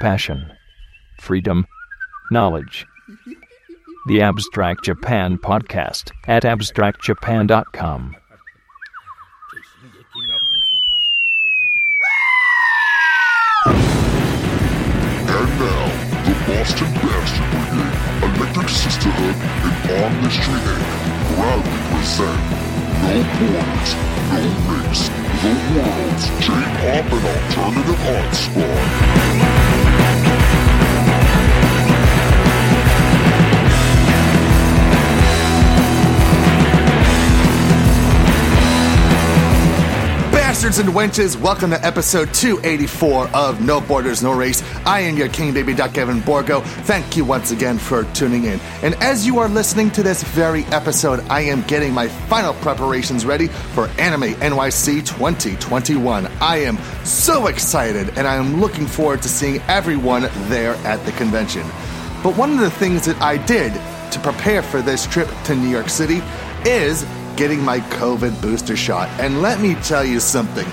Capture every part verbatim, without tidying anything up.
Passion, freedom, knowledge. The Abstract Japan Podcast at abstract japan dot com. And now, the Boston Bastard Brigade, Electric Sisterhood, and On Mystery Incorporated proudly present No Borders, No Race, the world's J-pop and alternative hotspot. Bastards and wenches, welcome to episode two eighty-four of No Borders, No Race. I am your king baby duck, Evan Borgo. Thank you once again for tuning in. And as you are listening to this very episode, I am getting my final preparations ready for Anime N Y C twenty twenty-one. I am so excited, and I am looking forward to seeing everyone there at the convention. But one of the things that I did to prepare for this trip to New York City is getting my COVID booster shot. And let me tell you something.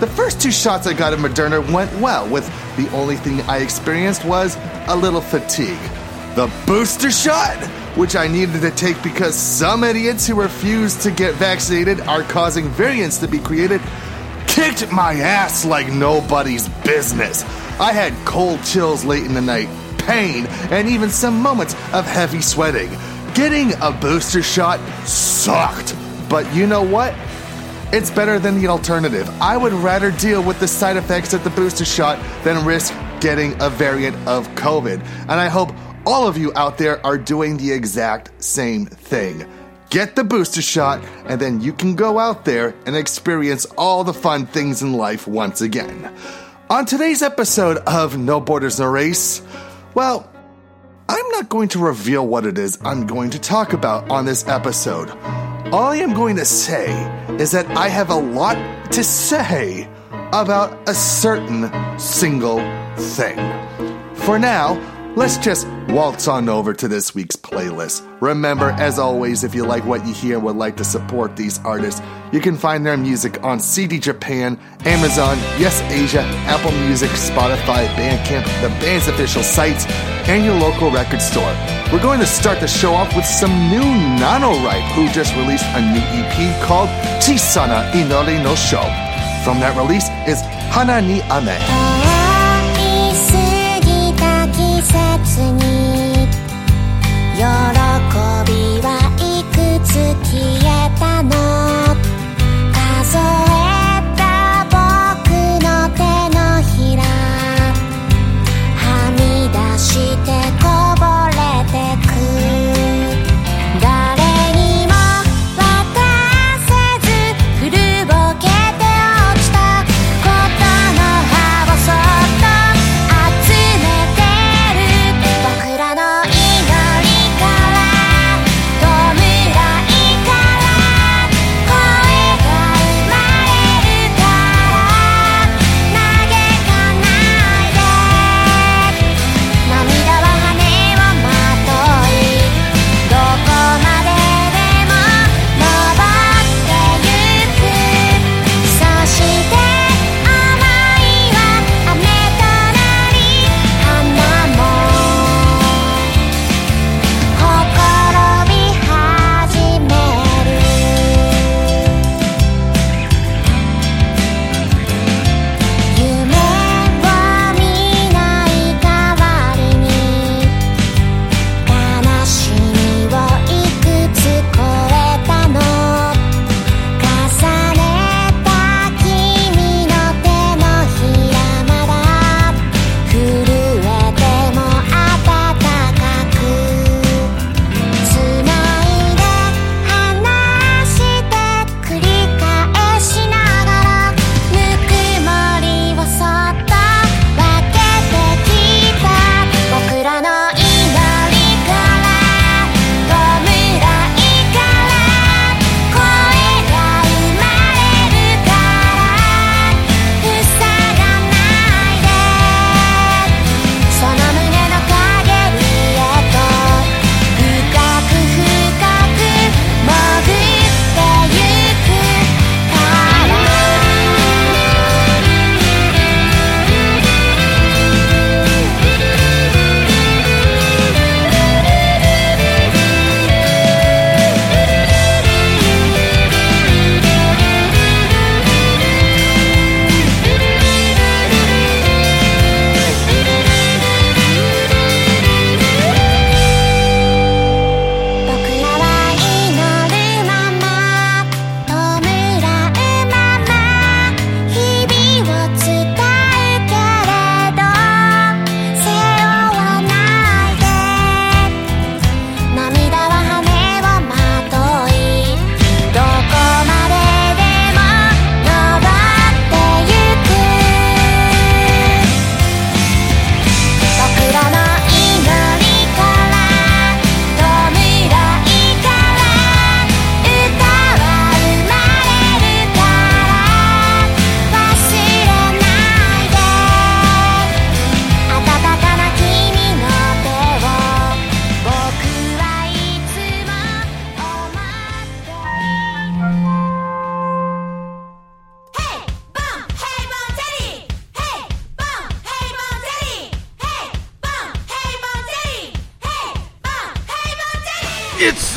The first two shots I got of Moderna went well, with the only thing I experienced was a little fatigue. The booster shot, which I needed to take because some idiots who refuse to get vaccinated are causing variants to be created, kicked my ass like nobody's business. I had cold chills late in the night, pain, and even some moments of heavy sweating. Getting a booster shot sucked, but you know what? It's better than the alternative. I would rather deal with the side effects of the booster shot than risk getting a variant of COVID. And I hope all of you out there are doing the exact same thing. Get the booster shot, and then you can go out there and experience all the fun things in life once again. On today's episode of No Borders, No Race, well, I'm not going to reveal what it is I'm going to talk about on this episode. All I am going to say is that I have a lot to say about a certain single thing. For now, let's just waltz on over to this week's playlist. Remember, as always, if you like what you hear and would like to support these artists, you can find their music on C D Japan, Amazon, Yes Asia, Apple Music, Spotify, Bandcamp, the band's official sites, and your local record store. We're going to start the show off with some new Nano Ripe, who just released a new E P called Chisana Inori no Show. From that release is Hana ni Ame.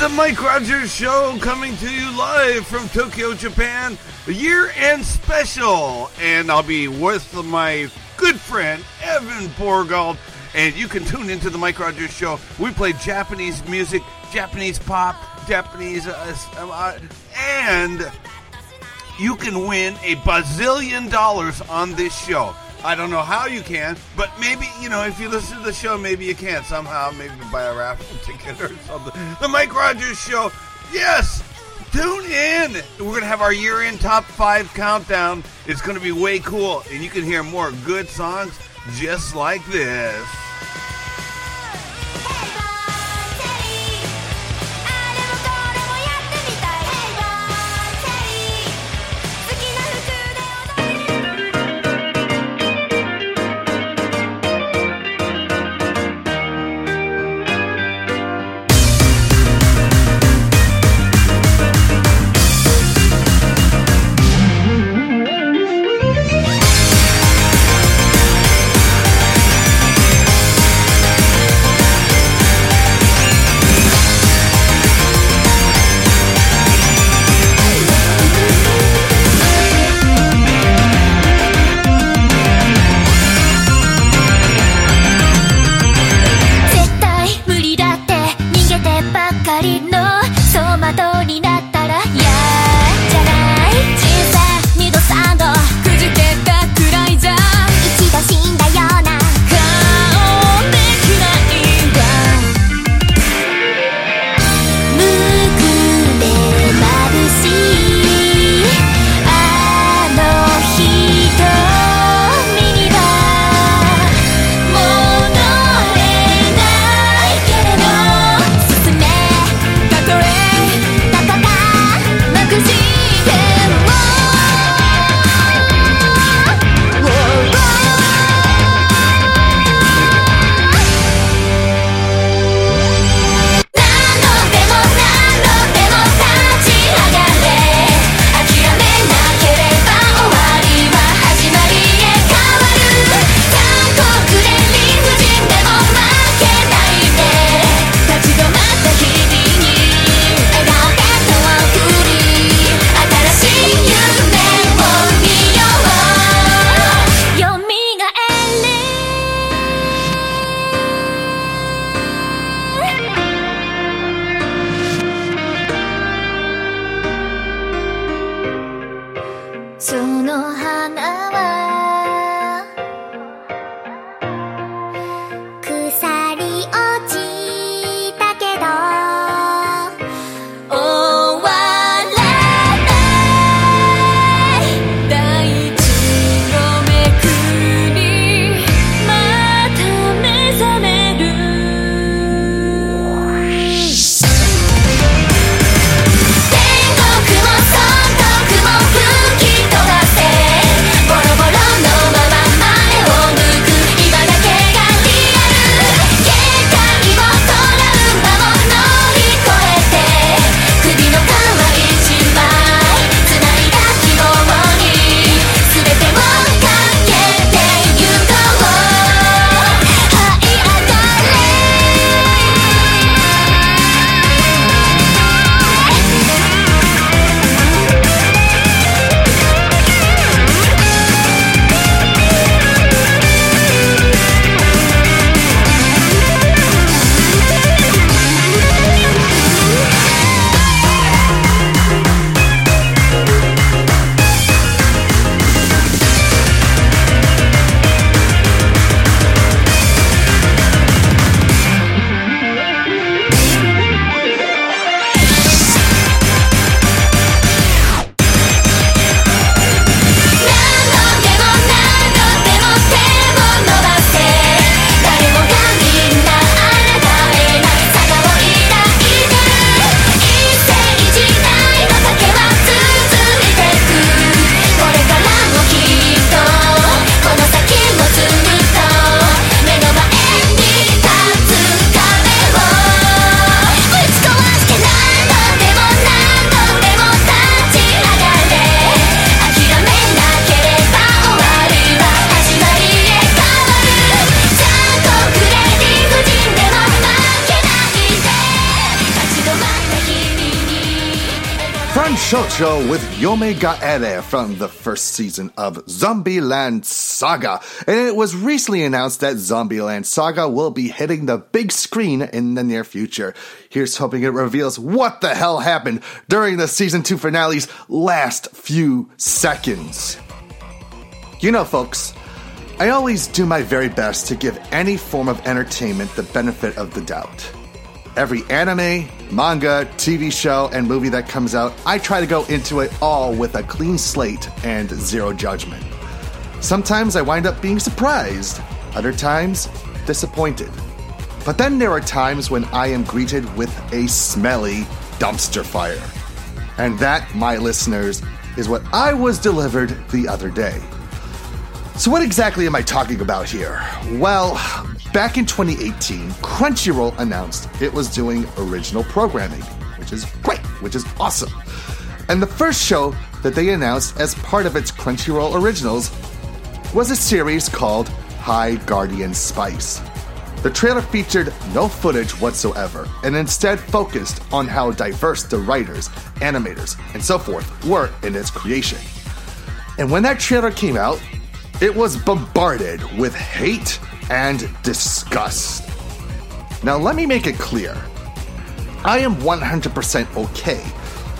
the Mike Rogers Show, coming to you live from Tokyo, Japan, a year-end special. And I'll be with my good friend, Evan Borgo. And you can tune into the Mike Rogers Show. We play Japanese music, Japanese pop, Japanese... Uh, uh, and you can win a bazillion dollars on this show. I don't know how you can, but maybe, you know, if you listen to the show, maybe you can somehow, maybe buy a raffle ticket or something. The Mike Rogers Show, yes, tune in. We're going to have our year-end top five countdown. It's going to be way cool, and you can hear more good songs just like this. Shoujo with Yome Gaere from the first season of Zombieland Saga. And it was recently announced that Zombieland Saga will be hitting the big screen in the near future. Here's hoping it reveals what the hell happened during the season two finale's last few seconds. You know, folks, I always do my very best to give any form of entertainment the benefit of the doubt. Every anime, manga, T V show, and movie that comes out, I try to go into it all with a clean slate and zero judgment. Sometimes I wind up being surprised, other times disappointed. But then there are times when I am greeted with a smelly dumpster fire. And that, my listeners, is what I was delivered the other day. So what exactly am I talking about here? Well, back in twenty eighteen, Crunchyroll announced it was doing original programming, which is great, which is awesome. And the first show that they announced as part of its Crunchyroll Originals was a series called High Guardian Spice. The trailer featured no footage whatsoever, and instead focused on how diverse the writers, animators, and so forth were in its creation. And when that trailer came out, it was bombarded with hate and disgust. Now, let me make it clear. I am one hundred percent okay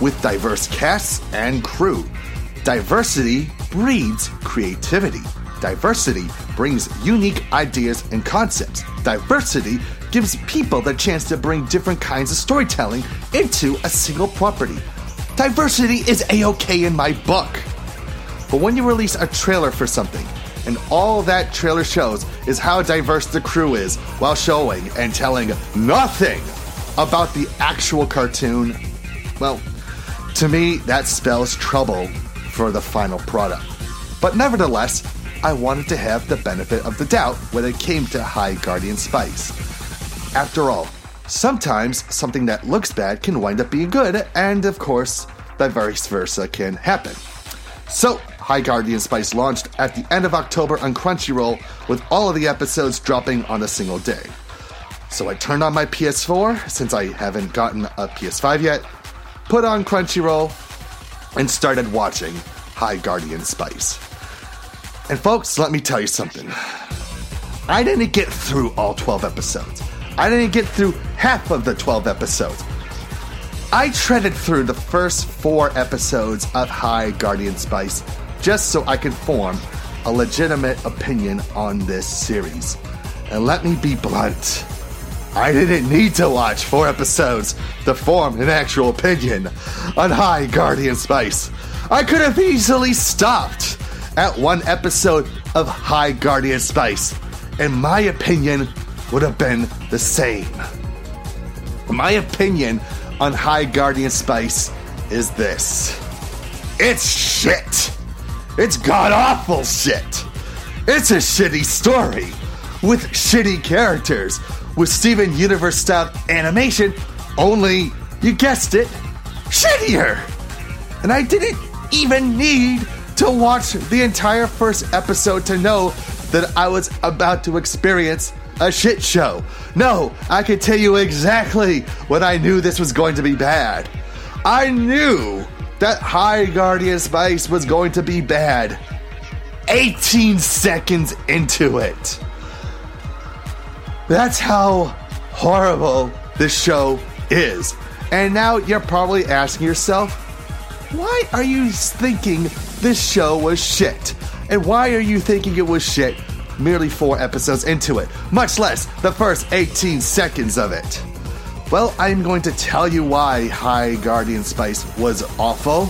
with diverse casts and crew. Diversity breeds creativity. Diversity brings unique ideas and concepts. Diversity gives people the chance to bring different kinds of storytelling into a single property. Diversity is a-okay in my book. But when you release a trailer for something, and all that trailer shows is how diverse the crew is while showing and telling nothing about the actual cartoon, well, to me, that spells trouble for the final product. But nevertheless, I wanted to have the benefit of the doubt when it came to High Guardian Spice. After all, sometimes something that looks bad can wind up being good, and of course, the vice versa can happen. So, High Guardian Spice launched at the end of October on Crunchyroll, with all of the episodes dropping on a single day. So I turned on my P S four, since I haven't gotten a P S five yet, put on Crunchyroll, and started watching High Guardian Spice. And folks, let me tell you something. I didn't get through all twelve episodes. I didn't get through half of the twelve episodes. I treaded through the first four episodes of High Guardian Spice just so I could form a legitimate opinion on this series. And let me be blunt, I didn't need to watch four episodes to form an actual opinion on High Guardian Spice. I could have easily stopped at one episode of High Guardian Spice, and my opinion would have been the same. My opinion on High Guardian Spice is this. It's shit. It's god-awful shit. It's a shitty story with shitty characters with Steven Universe style animation, only, you guessed it, shittier. And I didn't even need to watch the entire first episode to know that I was about to experience a shit show. No, I could tell you exactly when I knew this was going to be bad. I knew that High Guardian Spice was going to be bad eighteen seconds into it. That's how horrible this show is. And now you're probably asking yourself, why are you thinking this show was shit? And why are you thinking it was shit merely four episodes into it, much less the first eighteen seconds of it? Well, I'm going to tell you why High Guardian Spice was awful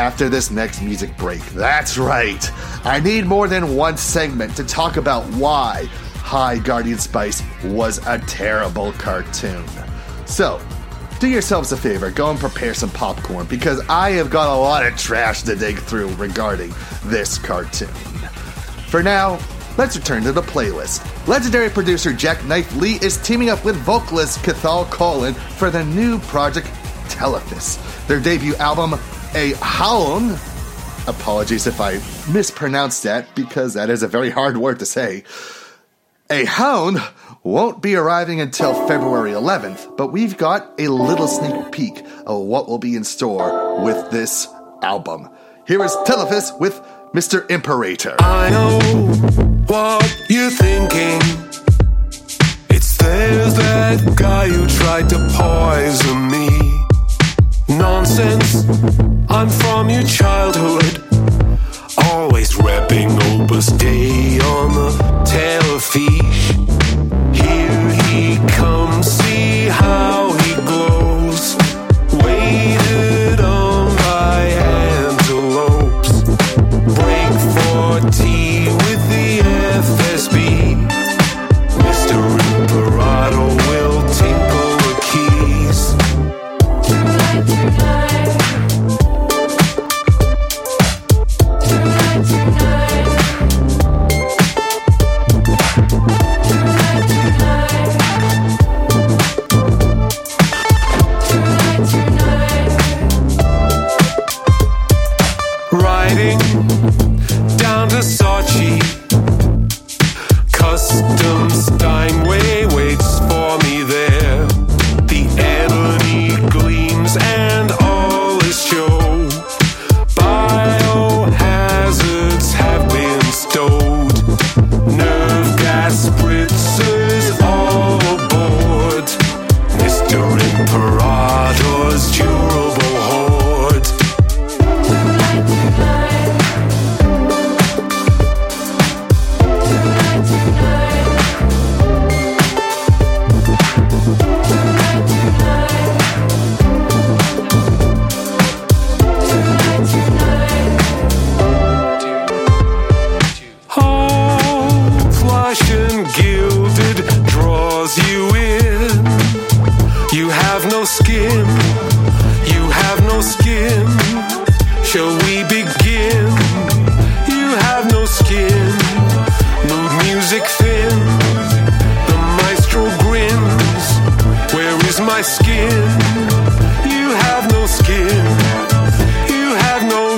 after this next music break. That's right. I need more than one segment to talk about why High Guardian Spice was a terrible cartoon. So, do yourselves a favor, go and prepare some popcorn, because I have got a lot of trash to dig through regarding this cartoon. For now, let's return to the playlist. Legendary producer Jackknife Lee is teaming up with vocalist Cathal Colin for the new project Telefis. Their debut album, A Haon, apologies if I mispronounced that because that is a very hard word to say, A Haon won't be arriving until February eleventh, but we've got a little sneak peek of what will be in store with this album. Here is Telefis with Mister Imperator. I know what you're thinking. It's there's that guy who tried to poison me. Nonsense, I'm from your childhood. Always repping Opus Dei on the Telefis. Here he comes, see how he glows. Waited on by antelopes. Break for tea with the F S B. Mister Imperato will tinkle the keys. Too late, too late. Too late, too late. Down to Sochi, Customs Steinway waits for me there. The ebony gleams and all is show. Biohazards have been stowed. Nerve gas spritzers all aboard. Mister Imperator's durable horde. Skin, you have no skin. Shall we begin? You have no skin. Mood music thin. The maestro grins. Where is my skin? You have no skin. You have no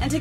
and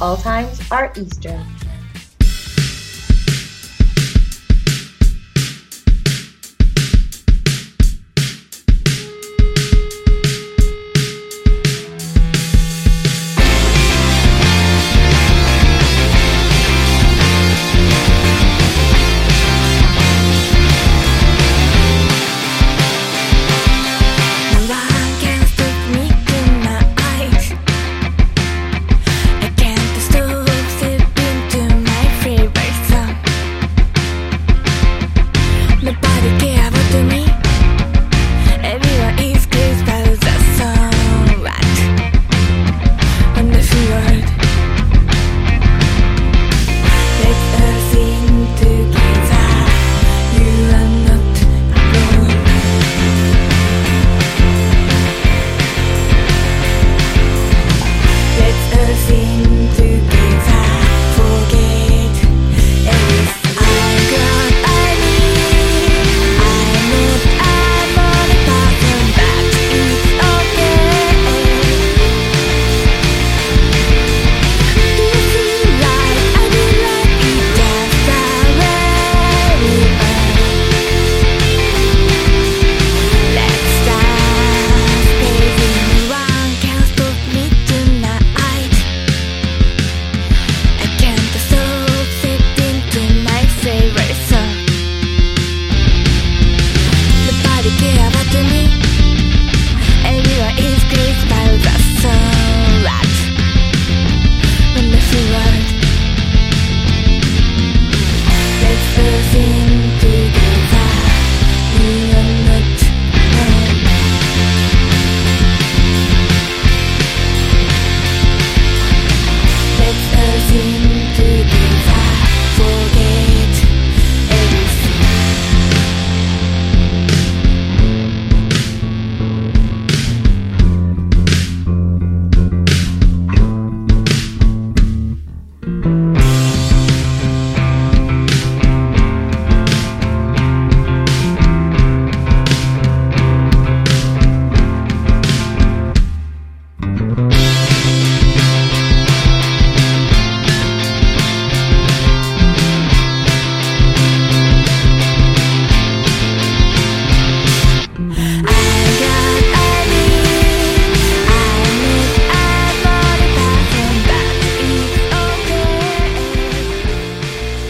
All times are Eastern. Thank you.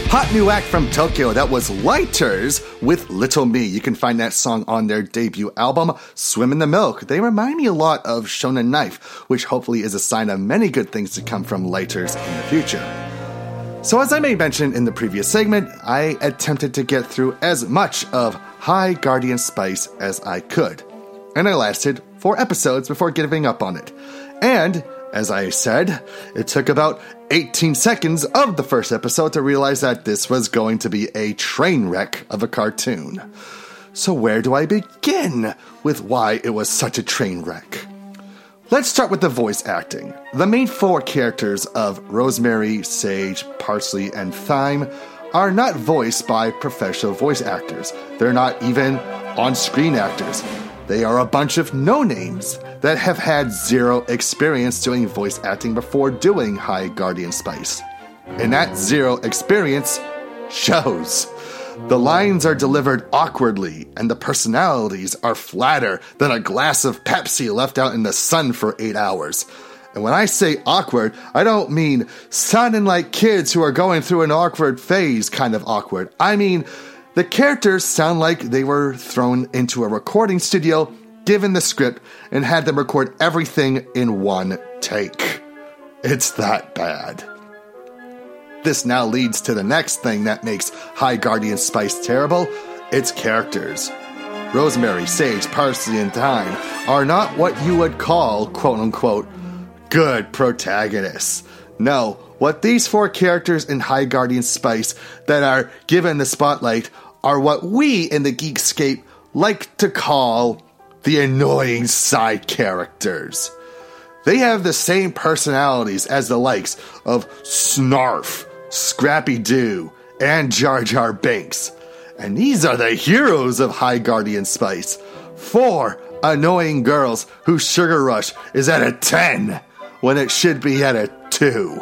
Hot new act from Tokyo, that was Lighters with Little Me. You can find that song on their debut album, Swim in the Milk. They remind me a lot of Shonen Knife, which hopefully is a sign of many good things to come from Lighters in the future. So as I may mention in the previous segment, I attempted to get through as much of High Guardian Spice as I could. And I lasted four episodes before giving up on it. And as I said, it took about eighteen seconds of the first episode to realize that this was going to be a train wreck of a cartoon. So where do I begin with why it was such a train wreck? Let's start with the voice acting. The main four characters of Rosemary, Sage, Parsley, and Thyme are not voiced by professional voice actors. They're not even on-screen actors. They are a bunch of no-names that have had zero experience doing voice acting before doing High Guardian Spice. And that zero experience shows. The lines are delivered awkwardly, and the personalities are flatter than a glass of Pepsi left out in the sun for eight hours. And when I say awkward, I don't mean sounding like kids who are going through an awkward phase kind of awkward. I mean, the characters sound like they were thrown into a recording studio, given the script, and had them record everything in one take. It's that bad. This now leads to the next thing that makes High Guardian Spice terrible. It's characters. Rosemary, Sage, Parsley, and Thyme are not what you would call, quote-unquote, good protagonists. No, what these four characters in High Guardian Spice that are given the spotlight are what we in the Geekscape like to call the annoying side characters. They have the same personalities as the likes of Snarf, Scrappy-Doo, and Jar Jar Binks. And these are the heroes of High Guardian Spice. Four annoying girls whose sugar rush is at a ten when it should be at a two.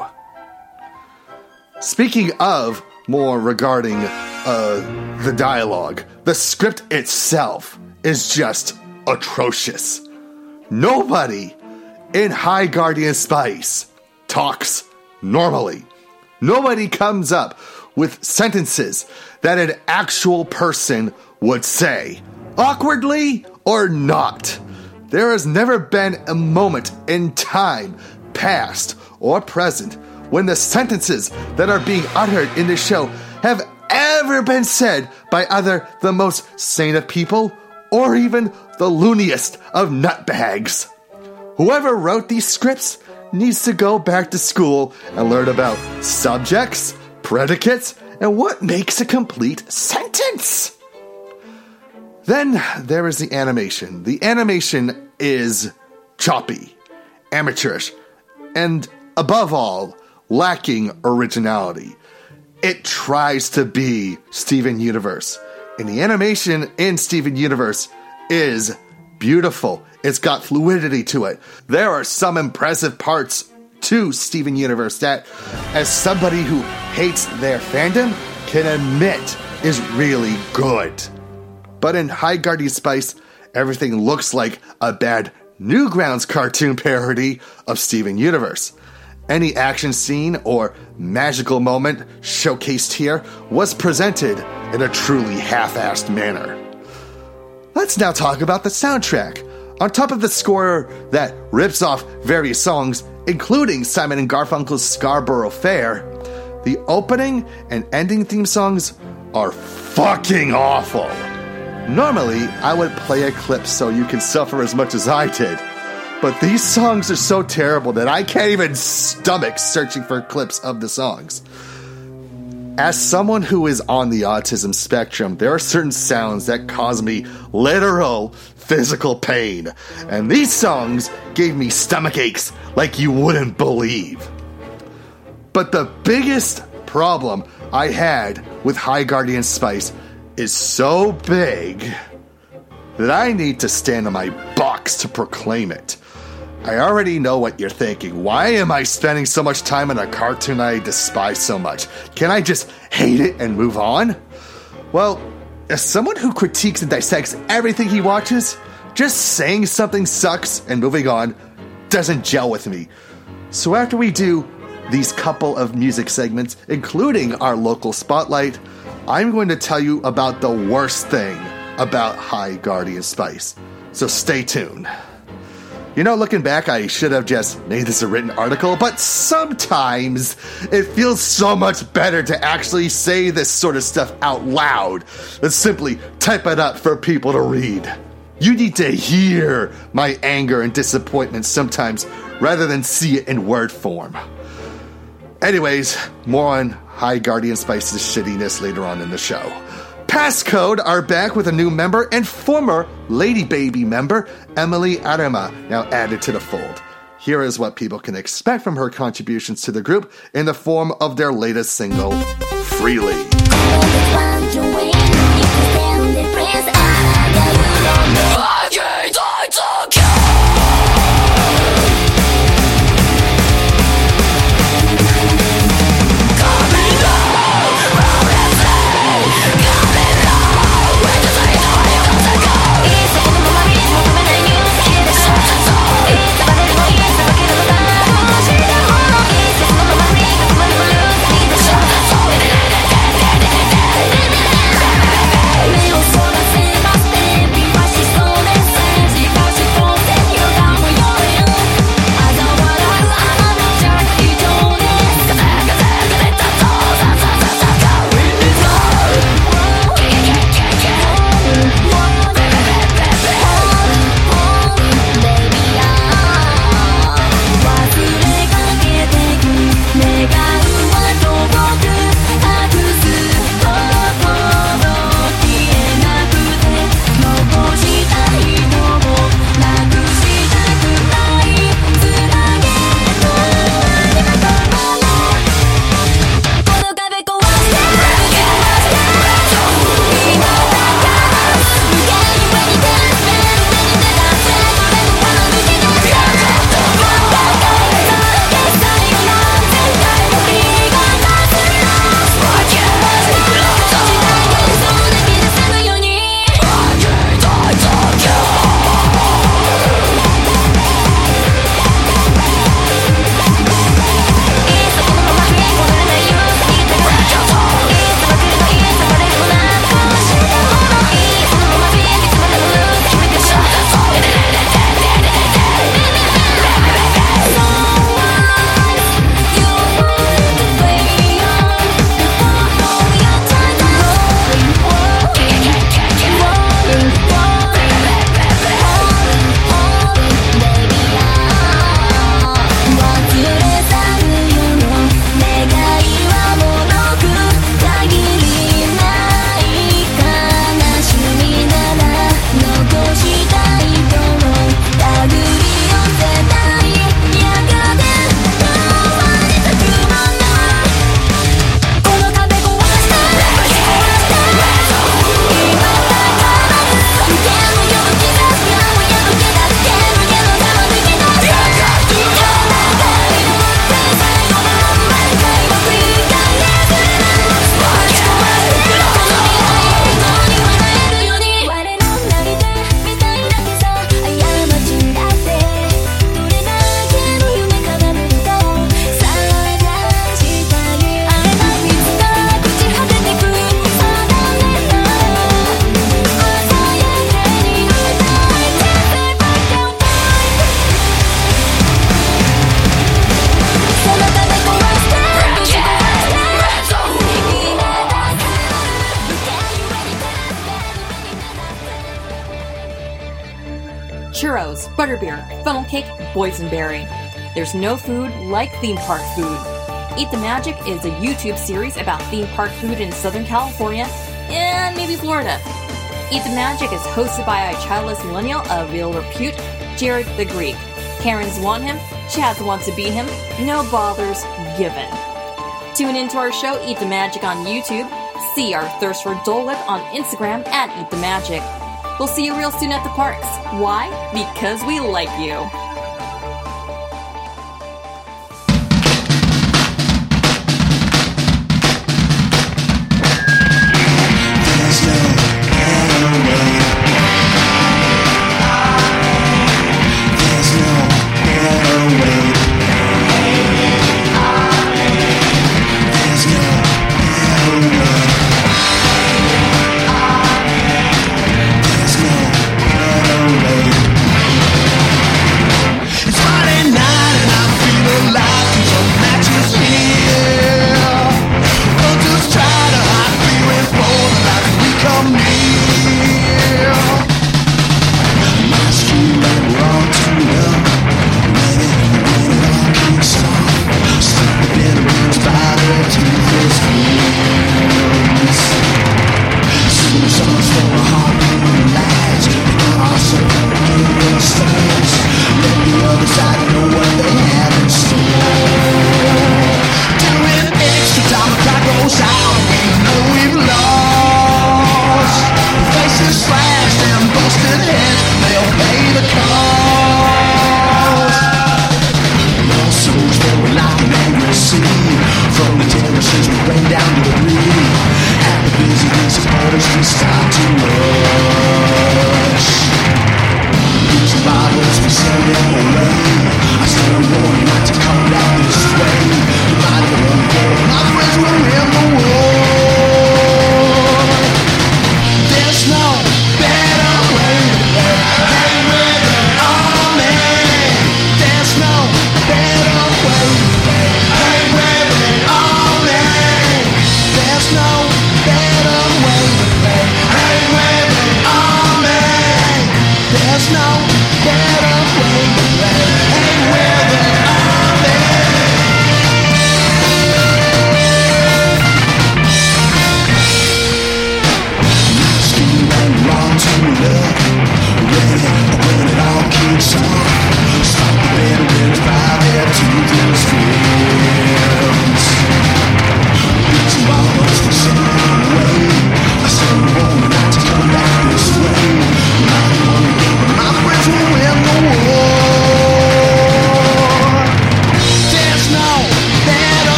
Speaking of more regarding uh, the dialogue, the script itself is just atrocious. Nobody in High Guardian Spice talks normally. Nobody comes up with sentences that an actual person would say, awkwardly or not. There has never been a moment in time, past or present, when the sentences that are being uttered in this show have ever been said by either the most sane of people or even the looniest of nutbags. Whoever wrote these scripts needs to go back to school and learn about subjects, predicates, and what makes a complete sentence. Then there is the animation. The animation is choppy, amateurish, and above all, lacking originality. It tries to be Steven Universe. And the animation in Steven Universe is beautiful. It's got fluidity to it. There are some impressive parts to Steven Universe that, as somebody who hates their fandom, can admit is really good. But in High Guardian Spice, everything looks like a bad Newgrounds cartoon parody of Steven Universe. Any action scene or magical moment showcased here was presented in a truly half-assed manner. Let's now talk about the soundtrack. On top of the score that rips off various songs, including Simon and Garfunkel's Scarborough Fair, the opening and ending theme songs are fucking awful. Normally, I would play a clip so you can suffer as much as I did. But these songs are so terrible that I can't even stomach searching for clips of the songs. As someone who is on the autism spectrum, there are certain sounds that cause me literal physical pain. And these songs gave me stomach aches like you wouldn't believe. But the biggest problem I had with High Guardian Spice is so big that I need to stand on my box to proclaim it. I already know what you're thinking. Why am I spending so much time on a cartoon I despise so much? Can I just hate it and move on? Well, as someone who critiques and dissects everything he watches, just saying something sucks and moving on doesn't gel with me. So after we do these couple of music segments, including our local spotlight, I'm going to tell you about the worst thing about High Guardian Spice. So stay tuned. You know, looking back, I should have just made this a written article, but sometimes it feels so much better to actually say this sort of stuff out loud than simply type it up for people to read. You need to hear my anger and disappointment sometimes rather than see it in word form. Anyways, more on High Guardian Spice's shittiness later on in the show. Passcode are back with a new member and former Lady Baby member, Emily Arima, now added to the fold. Here is what people can expect from her contributions to the group in the form of their latest single, Freely. Churros, butterbeer, funnel cake, boysenberry. There's no food like theme park food. Eat the Magic is a YouTube series about theme park food in Southern California and maybe Florida. Eat the Magic is hosted by a childless millennial of real repute, Jared the Greek. Karens want him, Chaz wants to be him, no bothers given. Tune into our show Eat the Magic on YouTube. See our thirst for Dole Whip on Instagram at Eat the Magic. We'll see you real soon at the parks. Why? Because we like you. There's no better way. There's no better way.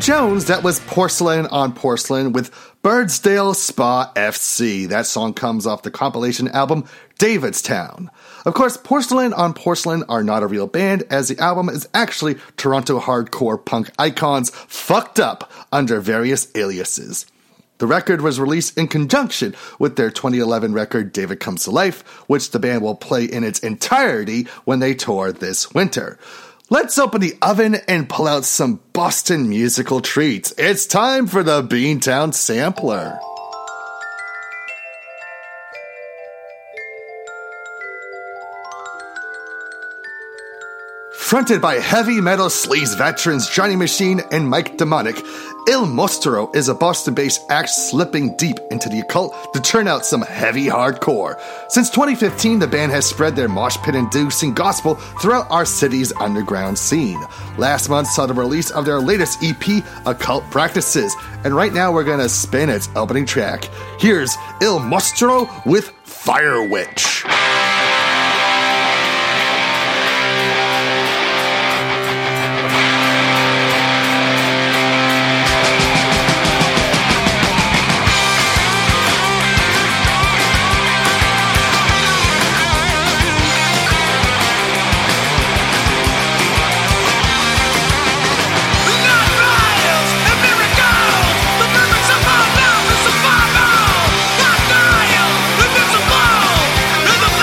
Jones, that was Porcelain on Porcelain with Birdsdale Spa F C. That song comes off the compilation album Davidstown. Of course, Porcelain on Porcelain are not a real band, as the album is actually Toronto hardcore punk icons fucked up under various aliases. The record was released in conjunction with their twenty eleven record David Comes to Life, which the band will play in its entirety when they tour this winter. Let's open the oven and pull out some Boston musical treats. It's time for the Beantown Sampler. Fronted by heavy metal sleaze veterans Johnny Machine and Mike Demonic, Il Mostro is a Boston-based act slipping deep into the occult to churn out some heavy hardcore. Since twenty fifteen, the band has spread their mosh pit-inducing gospel throughout our city's underground scene. Last month saw the release of their latest E P, Occult Practices, and right now we're going to spin its opening track. Here's Il Mostro with Fire Witch. We're the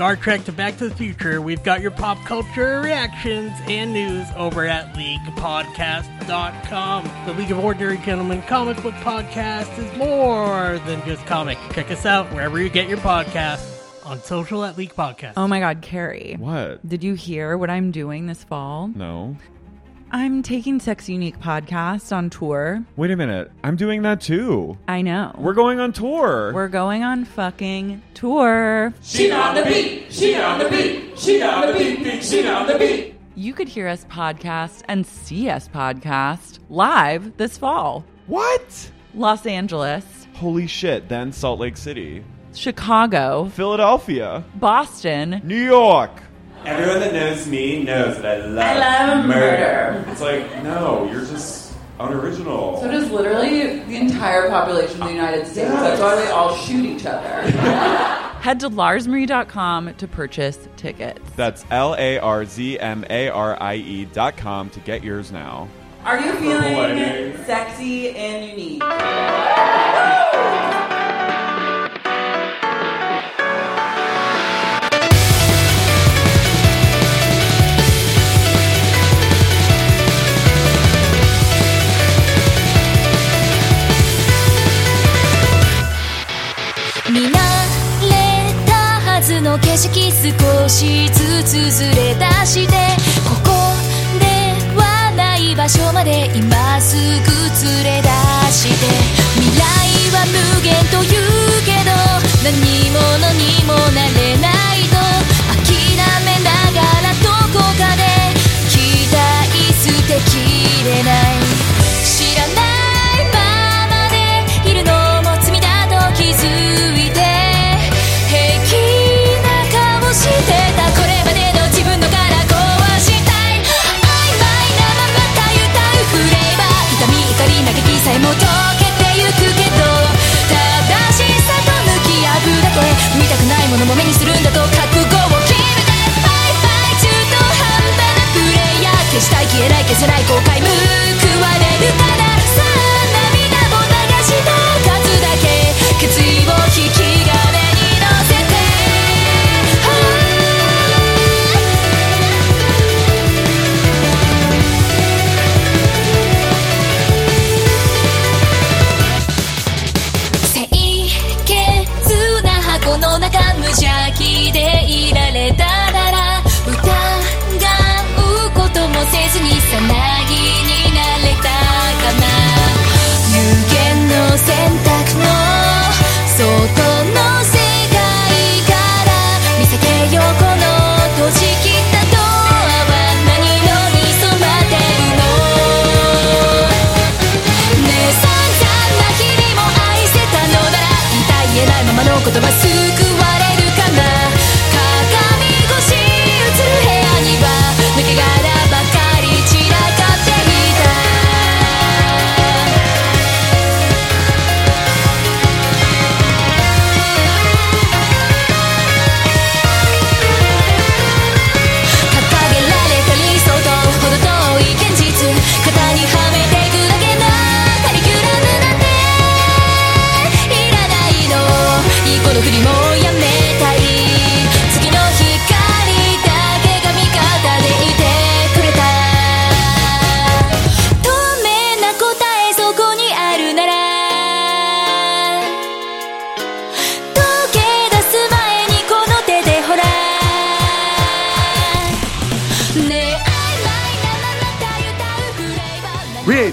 Star Trek to Back to the Future, we've got your pop culture reactions and news over at league podcast dot com. The League of Ordinary Gentlemen comic book podcast is more than just comic. Check us out wherever you get your podcasts. On social at League Podcast. Oh my God, Carrie. What? Did you hear what I'm doing this fall? No. I'm taking Sex Unique Podcast on tour. Wait a minute. I'm doing that too. I know. We're going on tour. We're going on fucking tour. She on the beat. She on the beat. She on the beat. She on the beat. You could hear us podcast and see us podcast live this fall. What? Los Angeles. Holy shit. Then Salt Lake City. Chicago, Philadelphia, Boston, New York. Everyone that knows me knows that I love, I love murder. murder. It's like, no, you're just unoriginal. So does literally the entire population of the United States. Yes. That's why they all shoot each other. Head to lars marie dot com to purchase tickets. That's L A R Z M A R I E dot com to get yours now. Are you feeling Boy. sexy and unique?「景色少しずつずれ出して」「ここではない場所まで今すぐ連れ出して」「未来は無限と言うけど何者にもなれないと」「諦めながらどこかで期待捨てきれない」「知らないままでいるのも罪だと気づいて」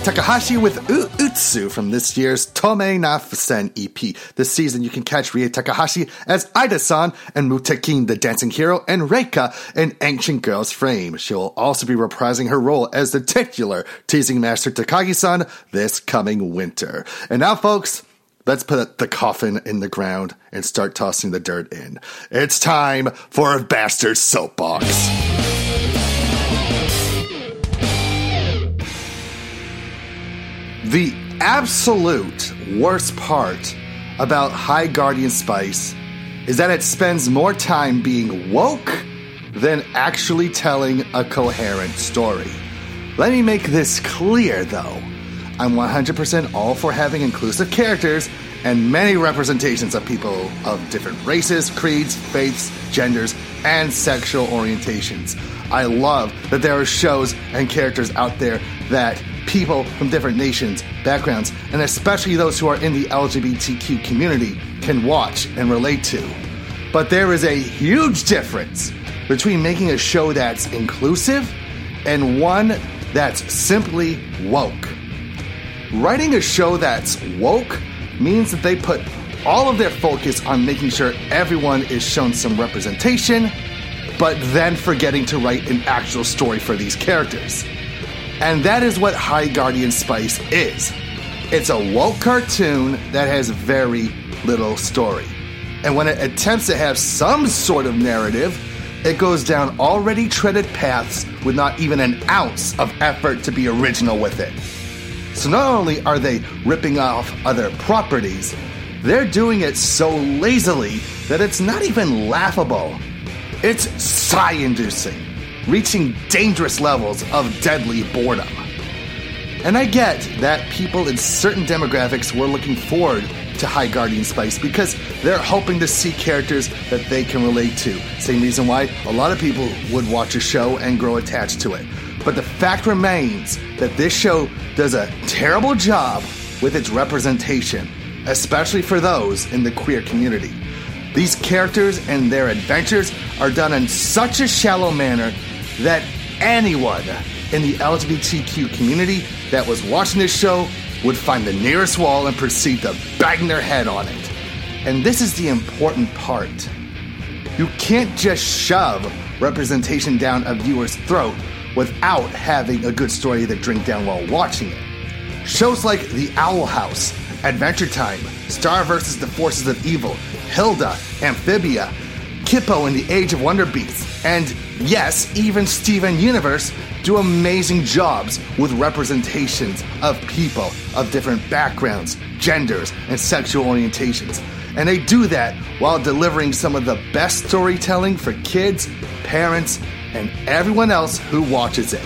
Takahashi with Utsu from this year's Tomei na Fusen E P. This season, you can catch Rie Takahashi as Aida-san and Mutekin, the Dancing Hero, and Reika in Ancient Girl's Frame. She'll also be reprising her role as the titular Teasing Master Takagi-san this coming winter. And now, folks, let's put the coffin in the ground and start tossing the dirt in. It's time for a Bastard Soapbox. The absolute worst part about High Guardian Spice is that it spends more time being woke than actually telling a coherent story. Let me make this clear, though. I'm one hundred percent all for having inclusive characters and many representations of people of different races, creeds, faiths, genders, and sexual orientations. I love that there are shows and characters out there that people from different nations, backgrounds, and especially those who are in the L G B T Q community can watch and relate to. But there is a huge difference between making a show that's inclusive and one that's simply woke. Writing a show that's woke means that they put all of their focus on making sure everyone is shown some representation, but then forgetting to write an actual story for these characters. And that is what High Guardian Spice is. It's a woke cartoon that has very little story. And when it attempts to have some sort of narrative, it goes down already treaded paths with not even an ounce of effort to be original with it. So not only are they ripping off other properties, they're doing it so lazily that it's not even laughable. It's sigh-inducing, reaching dangerous levels of deadly boredom. And I get that people in certain demographics were looking forward to High Guardian Spice because they're hoping to see characters that they can relate to. Same reason why a lot of people would watch a show and grow attached to it. But the fact remains that this show does a terrible job with its representation, especially for those in the queer community. These characters and their adventures are done in such a shallow manner that anyone in the L G B T Q community that was watching this show would find the nearest wall and proceed to bang their head on it. And this is the important part. You can't just shove representation down a viewer's throat without having a good story to drink down while watching it. Shows like The Owl House, Adventure Time, Star versus the Forces of Evil, Hilda, Amphibia, Kippo in the Age of Wonder Beasts, and yes, even Steven Universe do amazing jobs with representations of people of different backgrounds, genders, and sexual orientations. And they do that while delivering some of the best storytelling for kids, parents, and everyone else who watches it.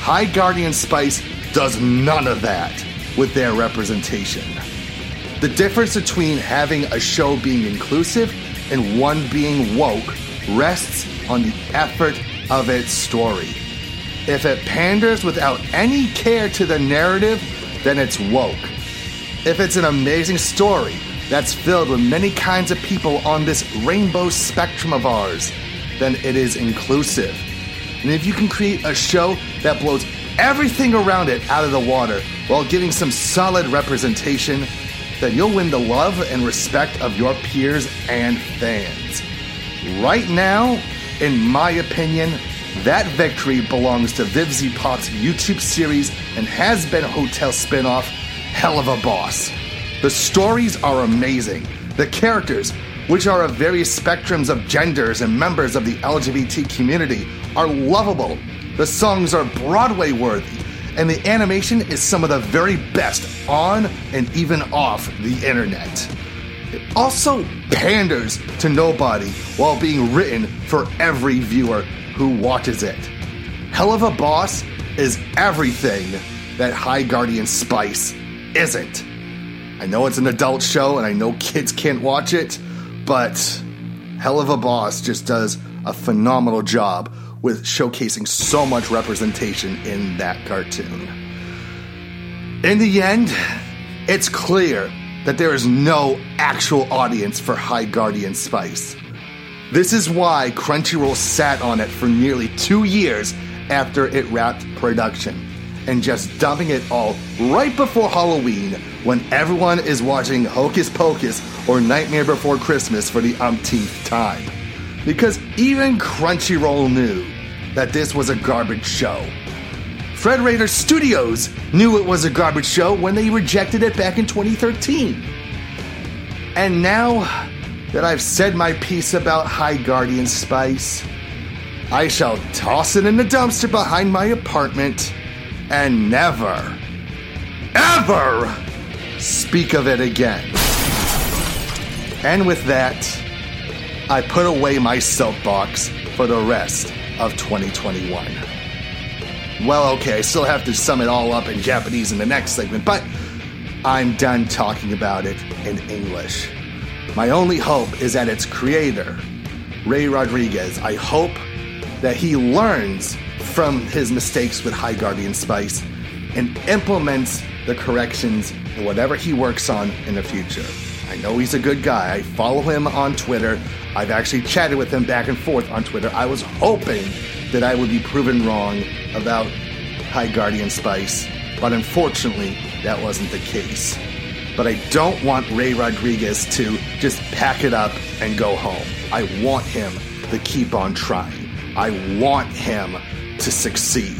High Guardian Spice does none of that with their representation. The difference between having a show being inclusive and one being woke rests on the effort of its story. If it panders without any care to the narrative, then it's woke. If it's an amazing story that's filled with many kinds of people on this rainbow spectrum of ours, then it is inclusive. And if you can create a show that blows everything around it out of the water while giving some solid representation, then you'll win the love and respect of your peers and fans. Right now, in my opinion, that victory belongs to Viv Z Pop's YouTube series and has been hotel spin-off, Hell of a Boss. The stories are amazing. The characters, which are of various spectrums of genders and members of the L G B T community, are lovable. The songs are Broadway-worthy. And the animation is some of the very best on and even off the internet. It also panders to nobody while being written for every viewer who watches it. Hell of a Boss is everything that High Guardian Spice isn't. I know it's an adult show and I know kids can't watch it, but Hell of a Boss just does a phenomenal job with showcasing so much representation in that cartoon. In the end, it's clear that there is no actual audience for High Guardian Spice. This is why Crunchyroll sat on it for nearly two years after it wrapped production, and just dumping it all right before Halloween when everyone is watching Hocus Pocus or Nightmare Before Christmas for the umpteenth time. Because even Crunchyroll knew that this was a garbage show. Fred Rader Studios knew it was a garbage show when they rejected it back in twenty thirteen. And now that I've said my piece about High Guardian Spice, I shall toss it in the dumpster behind my apartment and never, ever speak of it again. And with that, I put away my soapbox for the rest of twenty twenty-one. Well, okay, I still have to sum it all up in Japanese in the next segment, but I'm done talking about it in English. My only hope is that its creator, Ray Rodriguez, I hope that he learns from his mistakes with High Guardian Spice and implements the corrections in whatever he works on in the future. I know he's a good guy. I follow him on Twitter. I've actually chatted with him back and forth on Twitter. I was hoping that I would be proven wrong about High Guardian Spice, but unfortunately, that wasn't the case. But I don't want Ray Rodriguez to just pack it up and go home. I want him to keep on trying. I want him to succeed.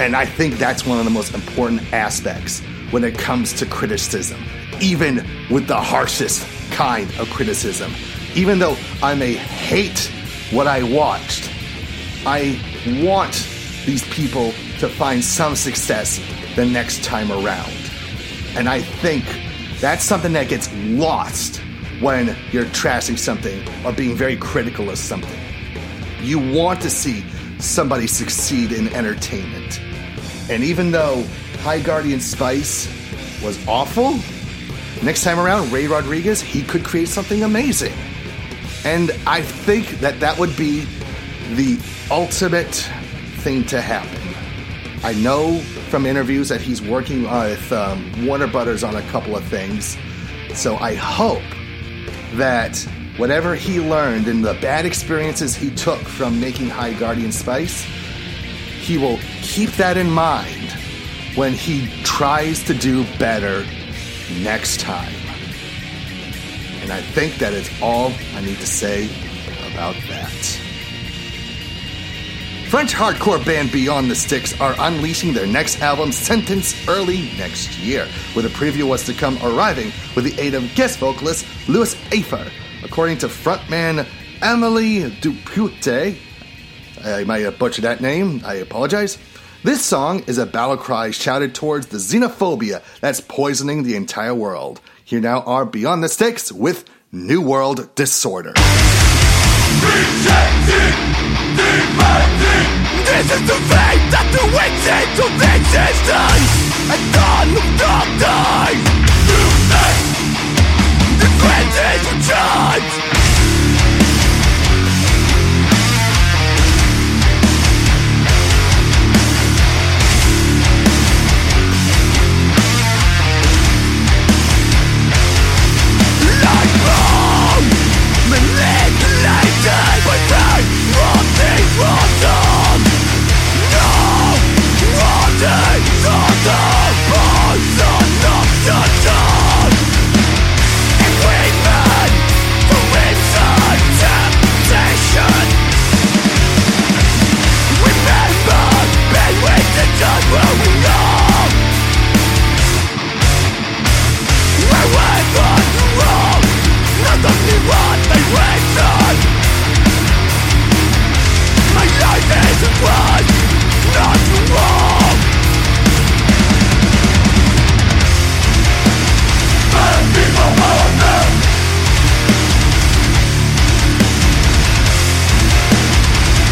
And I think that's one of the most important aspects when it comes to criticism, even with the harshest kind of criticism. Even though I may hate what I watched, I want these people to find some success the next time around. And I think that's something that gets lost when you're trashing something or being very critical of something. You want to see somebody succeed in entertainment. And even though High Guardian Spice was awful, next time around, Ray Rodriguez, he could create something amazing. And I think that that would be the ultimate thing to happen. I know from interviews that he's working with um, Warner Brothers on a couple of things. So I hope that whatever he learned and the bad experiences he took from making High Guardian Spice, he will keep that in mind when he tries to do better next time. And I think that is all I need to say about that. French hardcore band Beyond the Sticks are unleashing their next album, Sentence, early next year, with a preview of what's to come arriving with the aid of guest vocalist Louis Afer. According to frontman Emily Dupute, I might have butchered that name, I apologize, this song is a battle cry shouted towards the xenophobia that's poisoning the entire world. Here now are Beyond the Sticks with New World Disorder. Rejecting! Demanding. This is the fate that the witches of existence and none of them die. You think the princes will change? Like wrong, manipulated by pride. Rotting, rotten, no rotting, rotten, poison of the dawn. And we men, for instant temptation. We men burn, and we did not where we are. Where we burn wrong, not the new one, and reason. Life is a crime, not wrong. Bad people are men.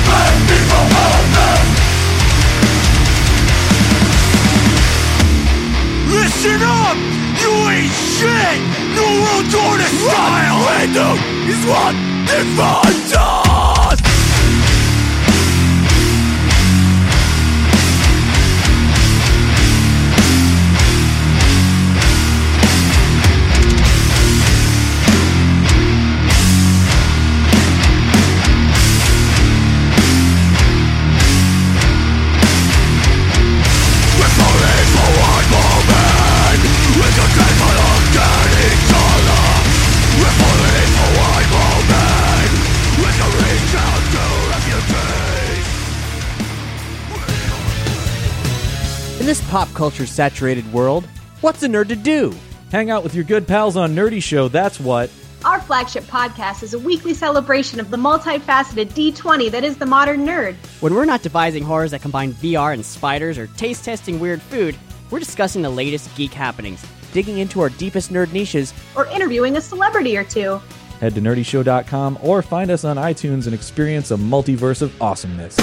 Bad people are men. Listen up, you ain't shit. New world order style. What we do is what defines us. In this pop culture saturated world, what's a nerd to do? Hang out with your good pals on Nerdy Show, that's what. Our flagship podcast is a weekly celebration of the multifaceted D twenty that is the modern nerd. When we're not devising horrors that combine V R and spiders or taste testing weird food, we're discussing the latest geek happenings, digging into our deepest nerd niches, or interviewing a celebrity or two. Head to nerdy show dot com or find us on iTunes and experience a multiverse of awesomeness.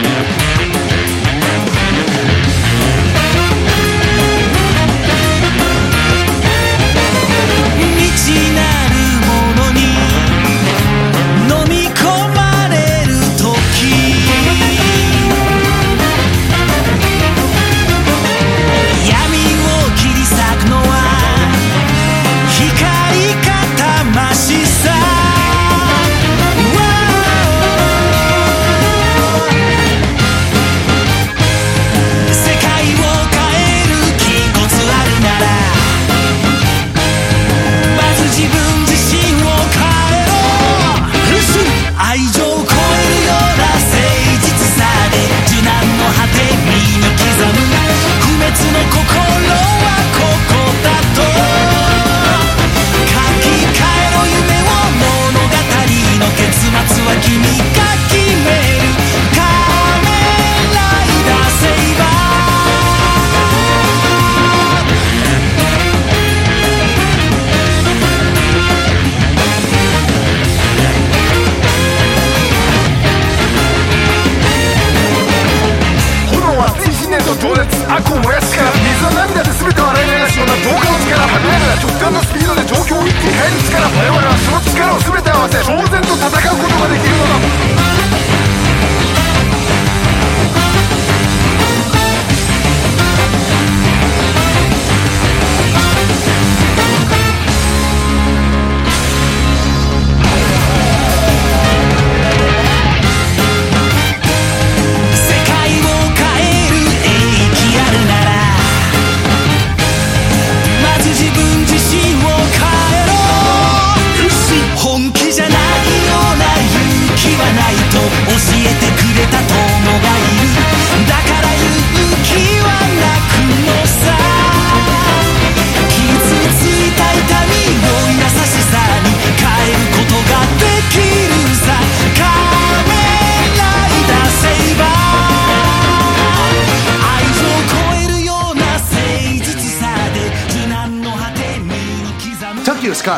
We'll be right back.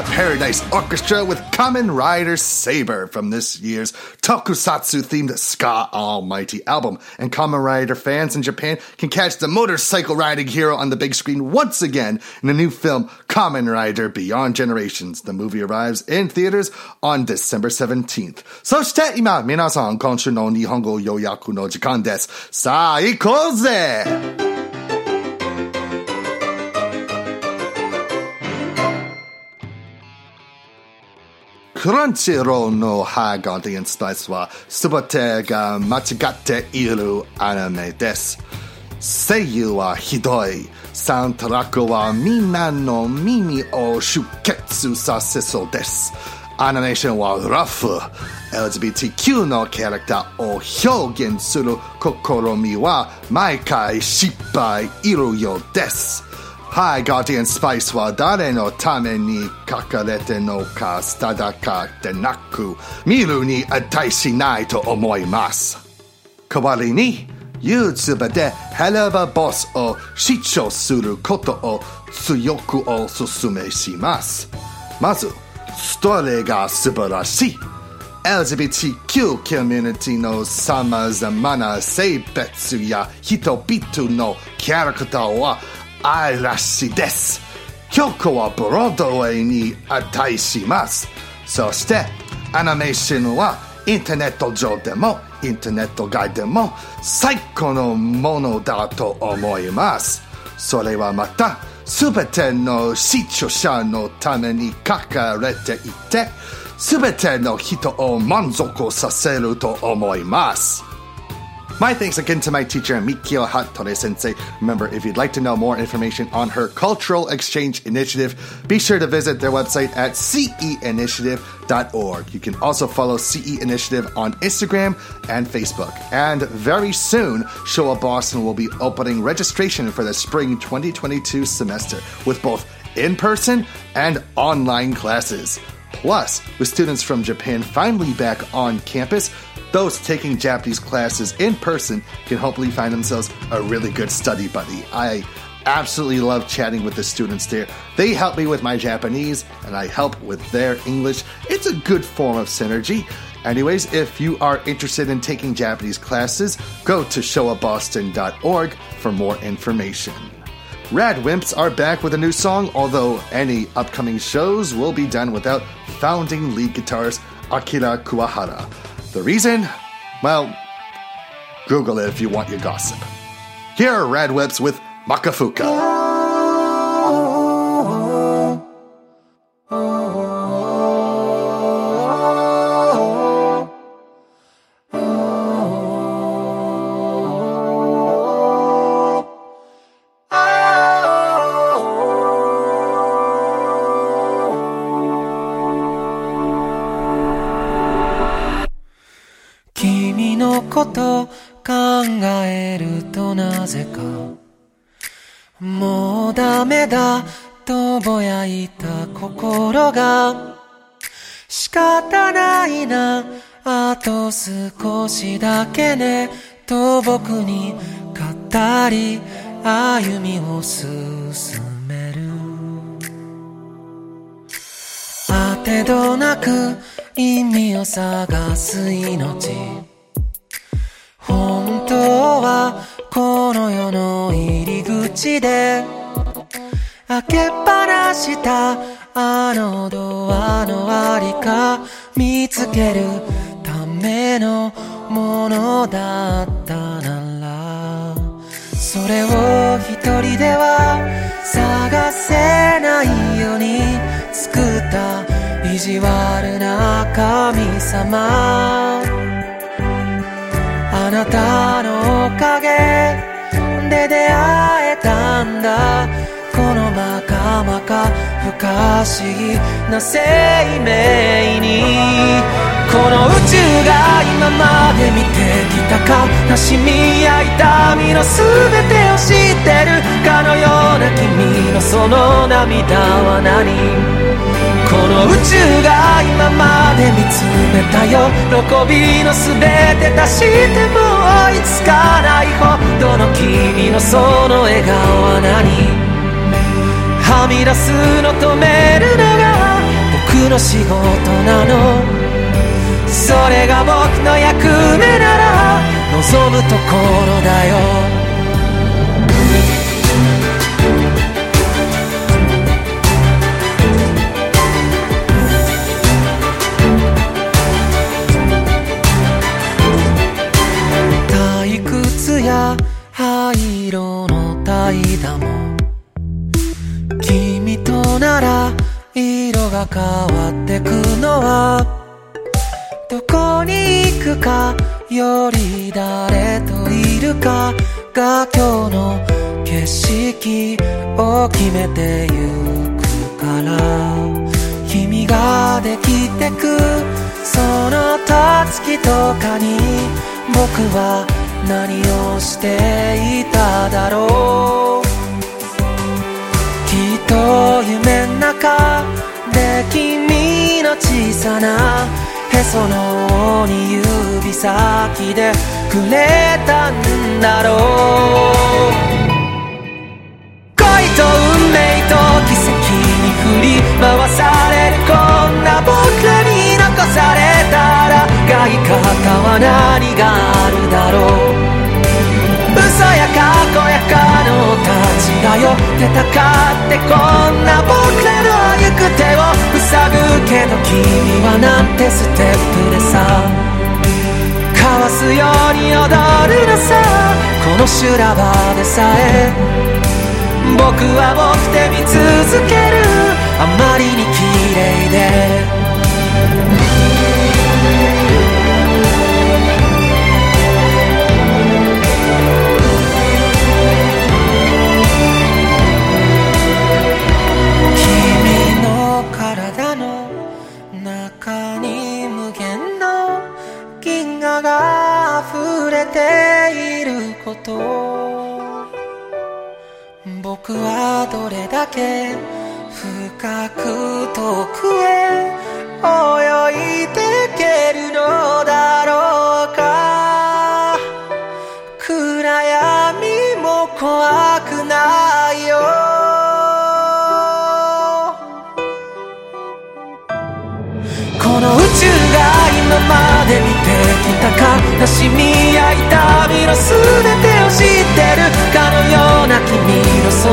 Paradise Orchestra with Kamen Rider Saber from this year's tokusatsu-themed Ska Almighty album. And Kamen Rider fans in Japan can catch the motorcycle riding hero on the big screen once again in the new film Kamen Rider Beyond Generations. The movie arrives in theaters on December seventeenth. そして今皆さん今週の日本語予約の時間です。さあ行こうぜ。 Crunchyroll no High Guardian Spice wa subate ga machigatte iru anime desu. Seiyu wa hidoi, soundtrack wa minna no mimi o shuketsu sasesou desu. Animation wa rough, L G B T Q のキャラクターを表現する試みは毎回失敗いるようです。High Guardian Spice は誰のために書かれてのか定かでなく見るに値しないと思います。代わりに YouTube で Hell of a Boss を視聴することを強くお勧めします。まずストーリーが素晴らしい。L G B T Q コミュニティの様々な性別や人々のキャラクターは愛らしいです。曲はブロードウェイに値します。そしてアニメーションはインターネット上でもインターネット外でも最高のものだと思います。それはまたすべての視聴者のために書かれていて、すべての人を満足させると思います。My thanks again to my teacher, Mikio Hattori-sensei. Remember, if you'd like to know more information on her Cultural Exchange Initiative, be sure to visit their website at c e initiative dot org. You can also follow C E Initiative on Instagram and Facebook. And very soon, Showa Boston will be opening registration for the spring twenty twenty-two semester with both in-person and online classes. Plus, with students from Japan finally back on campus, those taking Japanese classes in person can hopefully find themselves a really good study buddy. I absolutely love chatting with the students there. They help me with my Japanese, and I help with their English. It's a good form of synergy. Anyways, if you are interested in taking Japanese classes, go to showa boston dot org for more information. Rad Wimps are back with a new song, although any upcoming shows will be done without founding lead guitarist Akira Kuwahara. The reason? Well, Google it if you want your gossip. Here are Rad Wimps with Makafuka.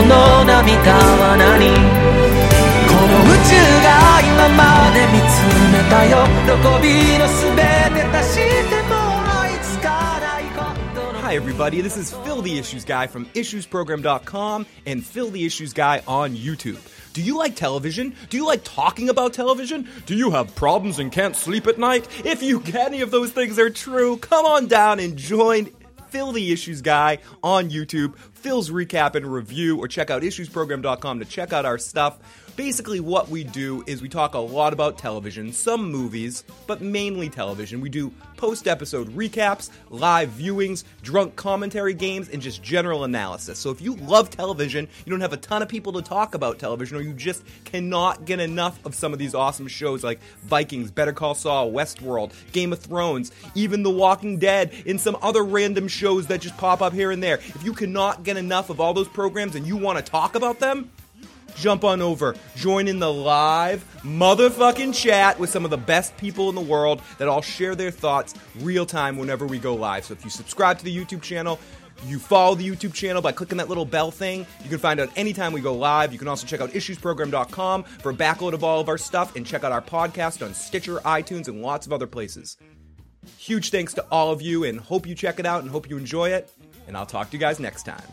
No Hi everybody, this is Phil the Issues Guy from Issues Program dot com and Phil the Issues Guy on YouTube. Do you like television? Do you like talking about television? Do you have problems and can't sleep at night? If you any of those things are true, come on down and join Phil the Issues Guy on YouTube. Phil's recap and review, or check out Issues Program dot com to check out our stuff. Basically what we do is we talk a lot about television, some movies, but mainly television. We do post-episode recaps, live viewings, drunk commentary games, and just general analysis. So if you love television, you don't have a ton of people to talk about television, or you just cannot get enough of some of these awesome shows like Vikings, Better Call Saul, Westworld, Game of Thrones, even The Walking Dead, and some other random shows that just pop up here and there. If you cannot get enough of all those programs and you want to talk about them, jump on over, join in the live motherfucking chat with some of the best people in the world that all share their thoughts real time whenever we go live. So if you subscribe to the YouTube channel, you follow the YouTube channel by clicking that little bell thing, you can find out anytime we go live. You can also check out Issues Program dot com for a backload of all of our stuff, and check out our podcast on Stitcher, iTunes, and lots of other places. Huge thanks to all of you, and hope you check it out and hope you enjoy it, and I'll talk to you guys next time.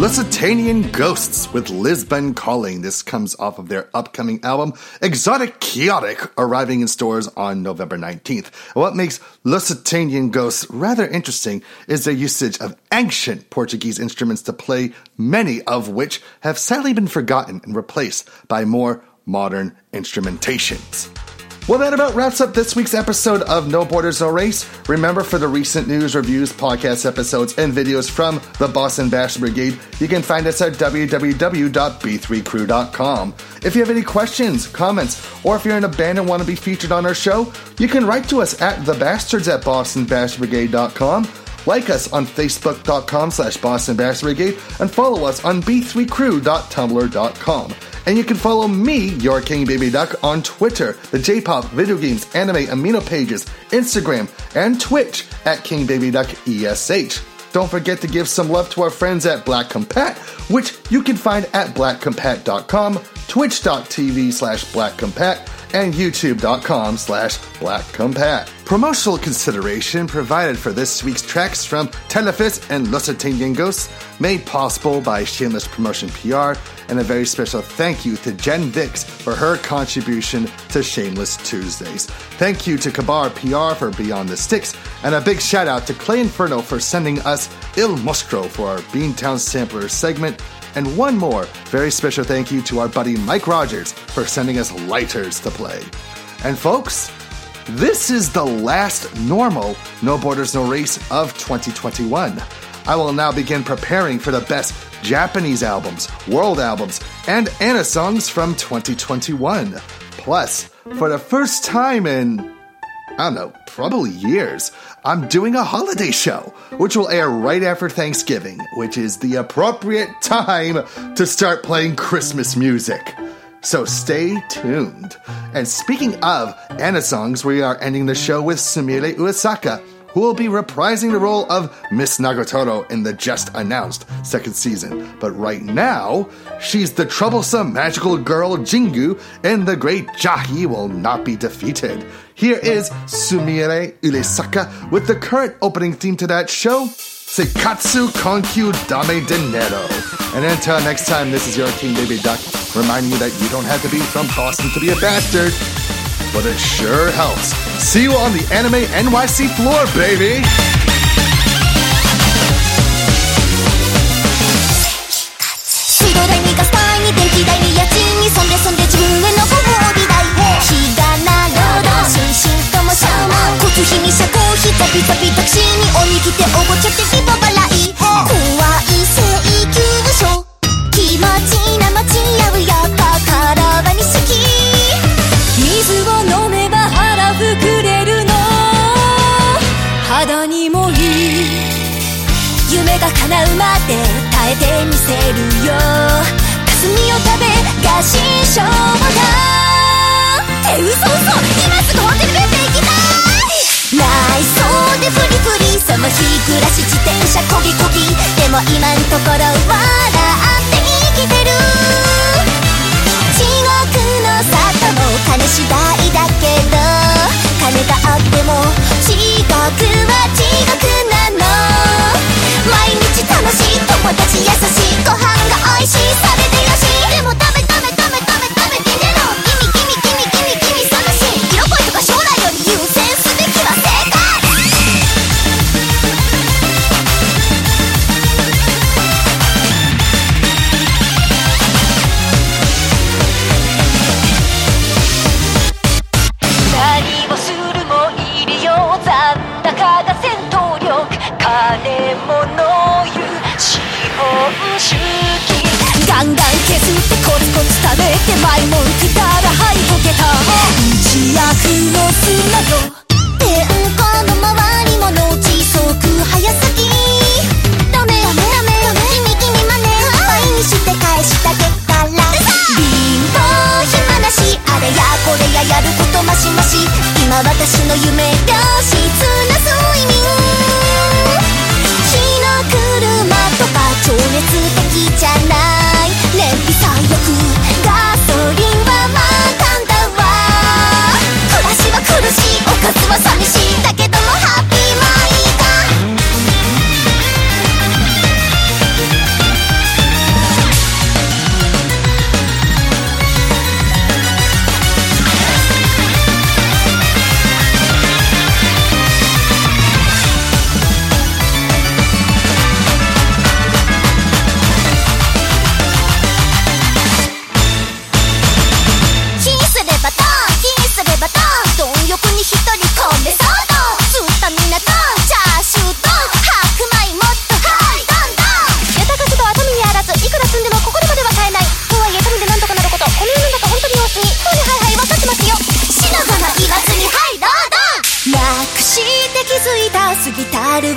Lusitanian Ghosts with Lisbon Calling. This comes off of their upcoming album, Exotic Chaotic, arriving in stores on November nineteenth. What makes Lusitanian Ghosts rather interesting is their usage of ancient Portuguese instruments to play, many of which have sadly been forgotten and replaced by more modern instrumentations. Well, that about wraps up this week's episode of No Borders, No Race. Remember, for the recent news, reviews, podcast episodes, and videos from the Boston Bastard Brigade, you can find us at w w w dot b three crew dot com. If you have any questions, comments, or if you're in a band and want to be featured on our show, you can write to us at the bastards at boston bastard brigade dot com. Like us on facebook dot com slash boston bastard brigade and follow us on b three crew dot tumblr dot com. And you can follow me, your King Baby Duck, on Twitter, the J-Pop, Video Games, Anime, Amino Pages, Instagram, and Twitch at King Baby Duck E S H. Don't forget to give some love to our friends at Black Compat, which you can find at black compat dot com, twitch dot t v slash black compat, and youtube dot com slash black compat. Promotional consideration provided for this week's tracks from Telefis and Lusitanian Ghosts, made possible by Shameless Promotion P R, and a very special thank you to Jen Vix for her contribution to Shameless Tuesdays. Thank you to Kabar P R for Beyond the Sticks, and a big shout out to Clay Inferno for sending us Il Mostro for our Beantown Sampler segment. And one more very special thank you to our buddy Mike Rogers for sending us Lighters to play. And folks, this is the last normal No Borders, No Race of twenty twenty-one. I will now begin preparing for the best Japanese albums, world albums, and Anna songs from twenty twenty-one. Plus, for the first time in, I don't know, probably years, I'm doing a holiday show, which will air right after Thanksgiving, which is the appropriate time to start playing Christmas music. So stay tuned. And speaking of Anna songs, we are ending the show with Sumire Uesaka, who will be reprising the role of Miss Nagatoro in the just-announced second season. But right now, she's the troublesome magical girl Jingu, and the great Jahi will not be defeated. Here is Sumire Uesaka with the current opening theme to that show, Sekatsu Konkyu Dame Dinero. And until next time, this is your King Baby Duck, reminding you that you don't have to be from Boston to be a bastard, but it sure helps. See you on the Anime N Y C floor, baby!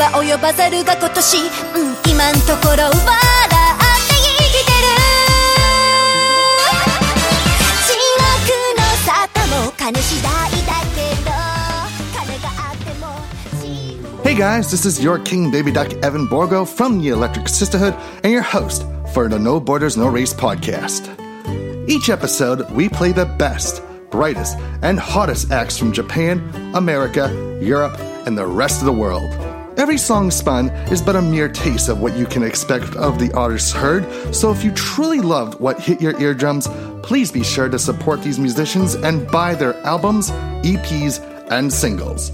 が及ばざるが今年、うん、今んところ笑って生きてる。地獄の沙汰も金次第だけど金があっても。Hey guys, this is your King Baby Duck Evan Borgo from the Electric Sisterhood and your host for the No Borders No Race podcast. Each episode, we play the best, brightest, and hottest acts from Japan, America, Europe, and the rest of the world. Every song spun is but a mere taste of what you can expect of the artists heard, so if you truly loved what hit your eardrums, please be sure to support these musicians and buy their albums, E Ps, and singles.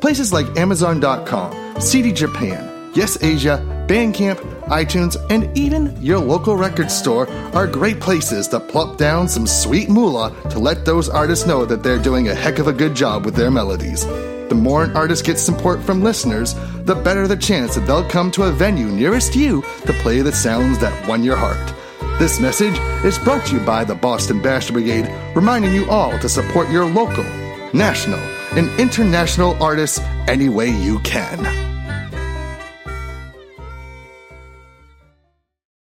Places like Amazon dot com, C D Japan, Yes Asia, Bandcamp, iTunes, and even your local record store are great places to plop down some sweet moolah to let those artists know that they're doing a heck of a good job with their melodies. The more an artist gets support from listeners, the better the chance that they'll come to a venue nearest you to play the sounds that won your heart. This message is brought to you by the Boston Bastard Brigade, reminding you all to support your local, national, and international artists any way you can.